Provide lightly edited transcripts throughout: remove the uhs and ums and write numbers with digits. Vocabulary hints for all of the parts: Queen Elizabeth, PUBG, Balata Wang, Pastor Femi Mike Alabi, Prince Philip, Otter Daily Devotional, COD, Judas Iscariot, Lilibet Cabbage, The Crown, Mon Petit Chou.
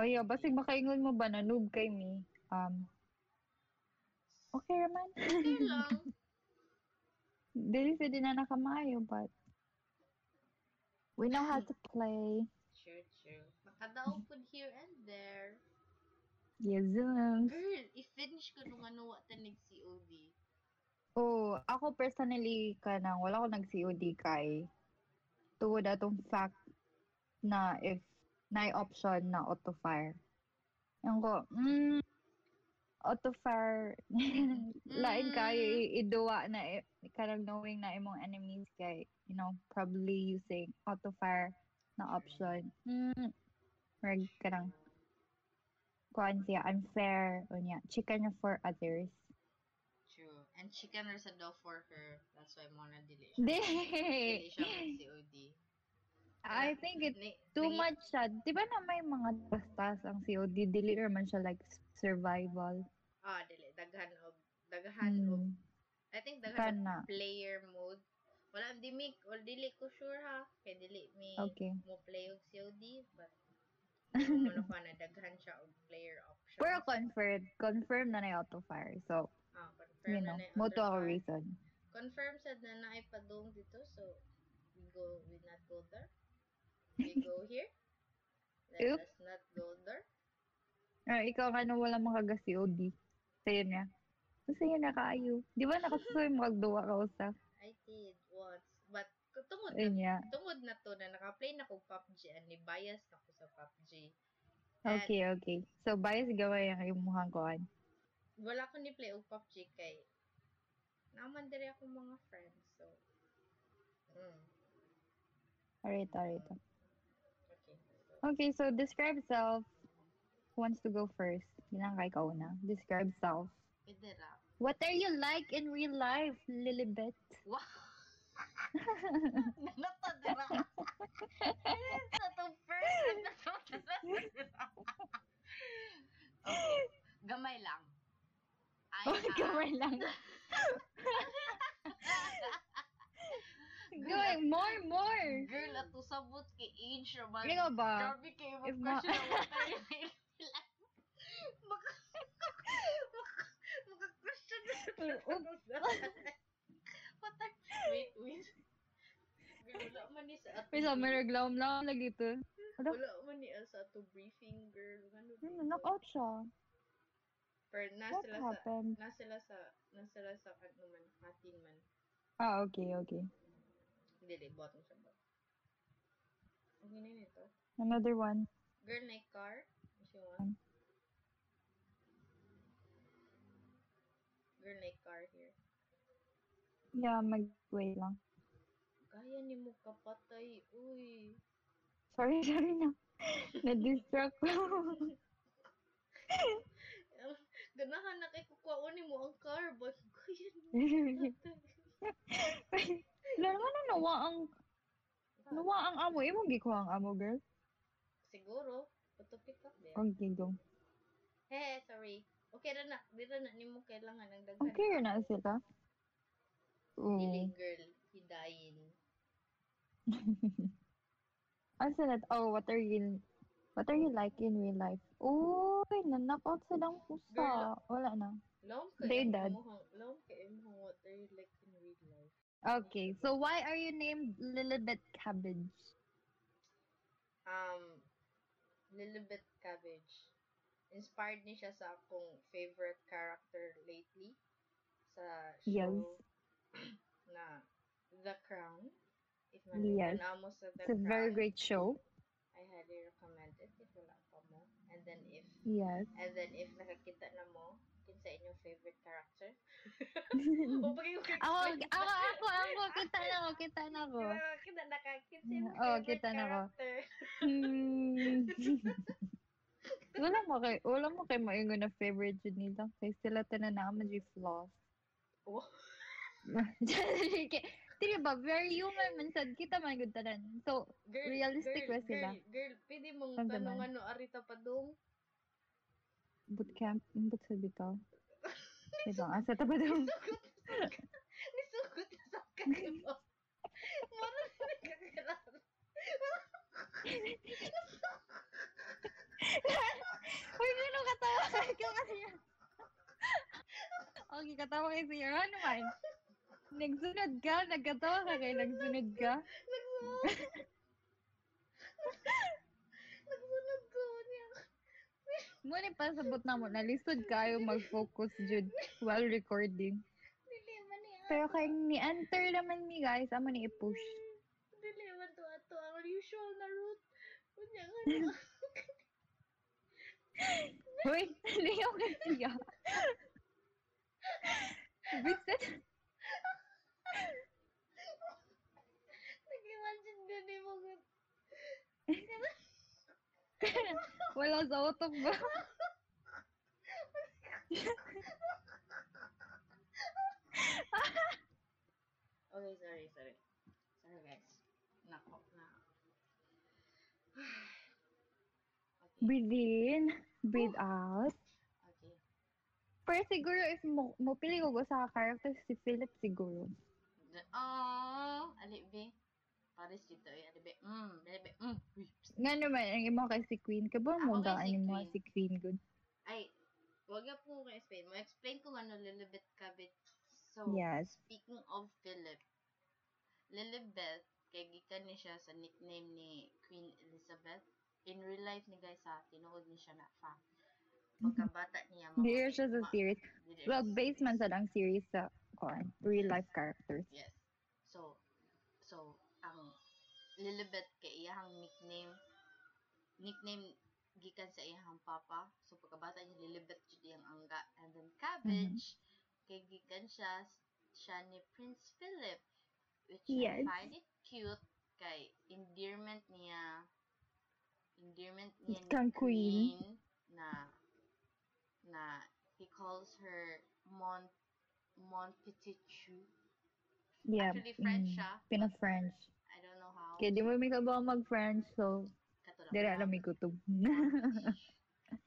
Hoyo, basig makaingon mo ba na noob kay me? Okay raman. Okay lang. Dili sa din na nakamayo, but we know how to play. Sure, sure. Makadaog po here and there. Yes, yes. Girl, i-finish ko nung ano wata nag-COD. Oh, ako personally ka nang wala ko nag-COD kay tuwod atong fact na if na option na auto-fire. Yung ko, auto-fire. Lain kayo iduwa na karang knowing na imong enemies kay, you know, probably using auto-fire na option. Reg karang kuan siya unfair o niya. Chicaner for others. True. And chicaner sa do for her. That's why mo na delay siya. Delay siya ng COD. I think it's too much siya. Di ba na may mga bastas ang COD? Delay man siya like survival. Ah, delay. Daghan of. I think daghan of player mode. Wala, hindi mi, or delay ko sure ha. Kaya delay mi mo play og COD. But ano pa na daghan siya og player option. Pero confirm na na auto-fire. So, confirm you know, na mo to ako reason. Confirm sad na na ipadong dito. So, we not go there. We go here. Let us not go there. Ikaw ka na wala makaga-COD. Sayo niya. Sayo na kaayo. Di ba nakasasoy magduwa ka usa? I did once. But, tungod na to na naka-play na ko PUBG and bias na ko sa PUBG. And okay. So, bias gawin ang imuhang koan? Wala ko ni-play o PUBG kay naman diri ako mga friends. So, Alright. Okay, so describe self. Who wants to go first? Bilang kay ka una. Describe self. Idera. What are you like in real life, Lilibet? Wow! Nanatadira. Sa itong person na natadira. Okay. Gamay lang. Gamay lang. Going more. Girl, ato sabot kay age naman. Ikaw ba? Grabe kayo mag-question na water yung ilan. Maka-question na water. Patag. Wait. Wala man ni sa ato. Pisa, may naglaom-laom lang dito. Wala man ni sa ato briefing, girl. Knockout siya. Pero nasila sa atin man. Okay. Dili, bottom siya ba? Ang ginin ito. Another one. Girl, na car. Girl, na car here. Yeah, mag-way lang. Kaya ni mo kapatay, uy. Sorry na. Na-distract ko. Ganahan na kay kukuhaonin mo ang car, but kaya ni mo kapatay. Lalaman na nawa ang amo. Imong gikuha ang amo, girl? Siguro. Patupick up din. Ang gigong. Sorry. Okay na na. Dito na ni mo kailangan ang daghan. Okay na sila. Dili girl, hidayin. Asa na? What are you like in real life? Uy, nanakaw silang pusa. Wala na. Long kayo mo, what are you like in real life? Okay, so why are you named Lilibet Cabbage? Lilibet Cabbage. Inspired ni siya sa akong favorite character lately. Sa show na The Crown. If mananamo sa The Crown. It's a very great show. I highly recommend it if wala pa mo. And then if nakakita na mo, sa inyong favorite character? Ako, kita na ko. Kita na ko. Wala mo kay maingon na favorite yun nila. Kaya sila tananaman yung flaws. Oh? Tiri ba, very human man sad kita man yung tanan. So, realistic ba sila? Girl, pwede mong tanong ano arita pa doon? Bootcamp, inbut sa bitaw. Ito, asa ta ba doon? Nisugot na sa kanila. Moro na nagkakarap. Okay, katawa kayo sa iyo. Ano man? Nagsunod ka? Nagkatawa ka kayo? Nagsunod ka? Nagsunod ko niya. Ngunit pasabot na mo. Nalisod kayo mag-focus, Jude, while recording. Pero kaya ni-enter naman ni guys, ama ni i-push. Dili, matuato ang usual na route. Kunya nga na. Hoy, liyo ka siya. Bisit. Nag-imagine din ni mo. Wala sa utok ba? Okay, sorry. Sorry guys. Nako na. Okay. Breathe in, breathe out. Okay. Pero siguro if mopili ko sa character si Philip siguro. Oh, alibi. Paris dito eh, alibi. Alibi. Nga naman, ang imo kay si Queen. Kaba mo ba ang imo si Queen good? Ay, wag na po kong explain. Ma-explain ko ano Lilibet Cabbage. So, yes. Speaking of Philip, Lilibet, kaya gikan niya sa nickname ni Queen Elizabeth. In real life ni guys ha, tinuod ni siya na fan. Pagkabata niya mga... Dito siya sa series. Well, based man sa lang series sa real life characters. Yes. So, ang Lilibet kay iyang nickname gikan sa iyang papa. So pagkabata niya Lilibet jud iyang angga, and then Cabbage kay gikan siya ni Prince Philip, which yes. I find it cute kay endearment niya ni Queen na he calls her Mon Petit Chou. Yeah, actually French siya. Pina-French. I don't know how. Kaya di mo may kabaw mag-French, so dira alam ko to.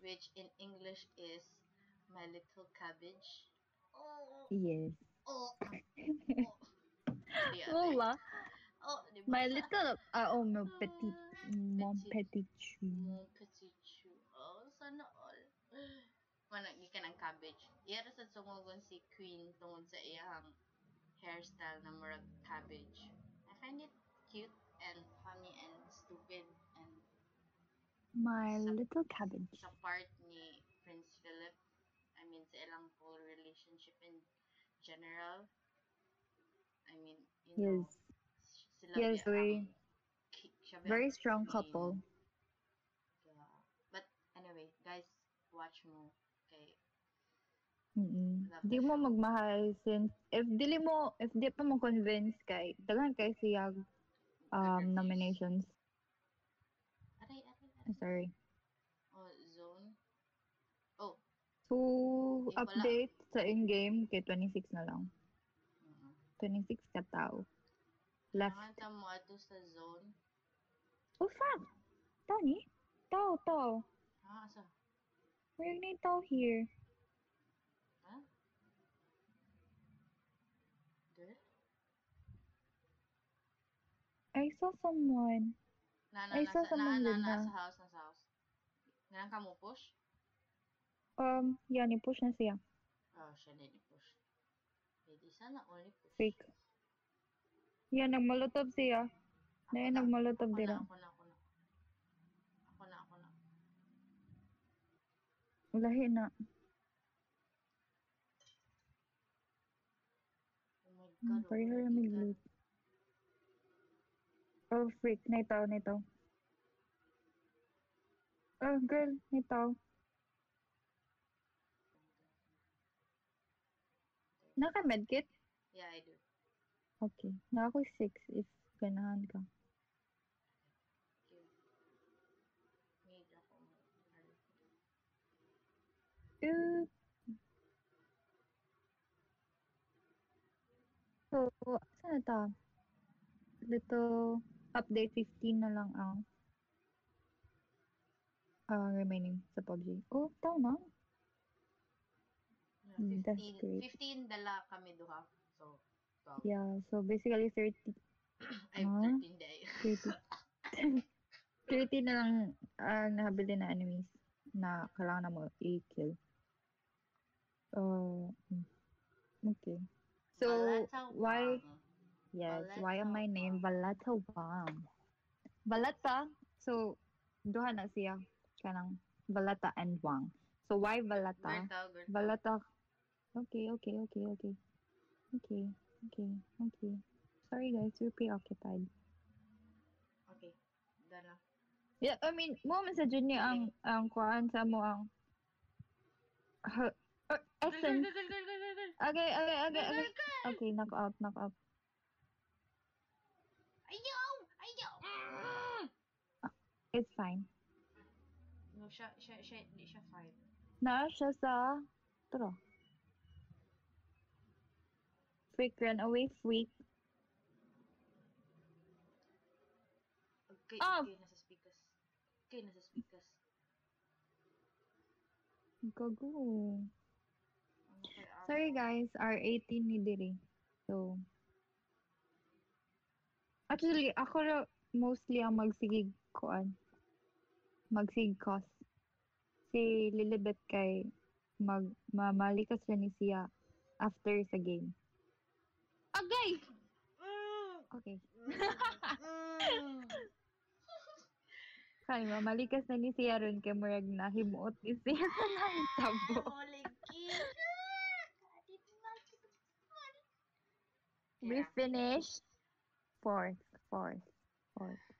Which in English is my little cabbage. Oh. Yes. Oh. Hola. Oh, diba? My little Mon Petit Chou. Oh, sana all. Managi ka ng cabbage. Iyara sa sumugon si Queen tungod sa iyang hairstyle na murag cabbage. I find it cute and funny and stupid and... My little cabbage. Sa part ni Prince Philip. I mean, sa ilang whole relationship in general. I mean, you know, sila very strong couple. Yeah. But anyway, guys, watch mo kay. Di mo magmahal since if di pa mo convince kay daghan kay siya nominations. Aray. Sorry. Oh, zone. Oh. So, update sa in-game kay 26 na lang. 26 ka tao. Left. Nakanta mo ato sa zone? Oh, fuck! Tani? Tao. Ah, asa? Where na yung tao here? Huh? There? I saw someone. I saw someone good na. Nasa house. Ngayon ka mo push? Yeah, ni-push na siya. Oh, siya na ni-push. Pwede sana only push. Fake. Yan, nagmalutob siya. Yan, nagmalutob din. Ako na. Ulahin na. Pareho na may loot. Oh, freak. Naitaw. Oh, girl. Naitaw. Naka-medkit? Yeah, I do. Okay. Naka-ko'y 6 if ganahan ka. Okay. May ako mo. So, saan na ta? Little update 15 na lang ang remaining sa PUBG. Oh, tama. 15 dala kami duha. So, 12. Yeah, so basically 30. I'm 13 day. 30 na lang nahabilin na enemies na kailangan na mo i-kill. Okay. So why? Yes. Balata why am I named Balata Wang? Balata. So duha na siya kanang Balata and Wang. So why Balata? Balata. Okay. Sorry guys, we're preoccupied. Okay. Dala. Yeah, I mean, mo man sa jud ni ang kuan sa mo ang essence. Okay. Okay, knock out. Ayaw! It's fine. No, siya, hindi siya fine. Na siya sa... Turo. Freak, run away, freak. Okay, okay, nasa speakers. Gago. Okay, sorry guys, R18 ni Diri. So... Actually, ako ra mostly ang magsigig koan. Magsigig cause. Si Lilibet kay mamalikas ra ni siya after sa game. Agay! Okay. Kaya mamalikas na ni siya ron kay murag na himuot ni siya ng tabo. We finished. Fourth.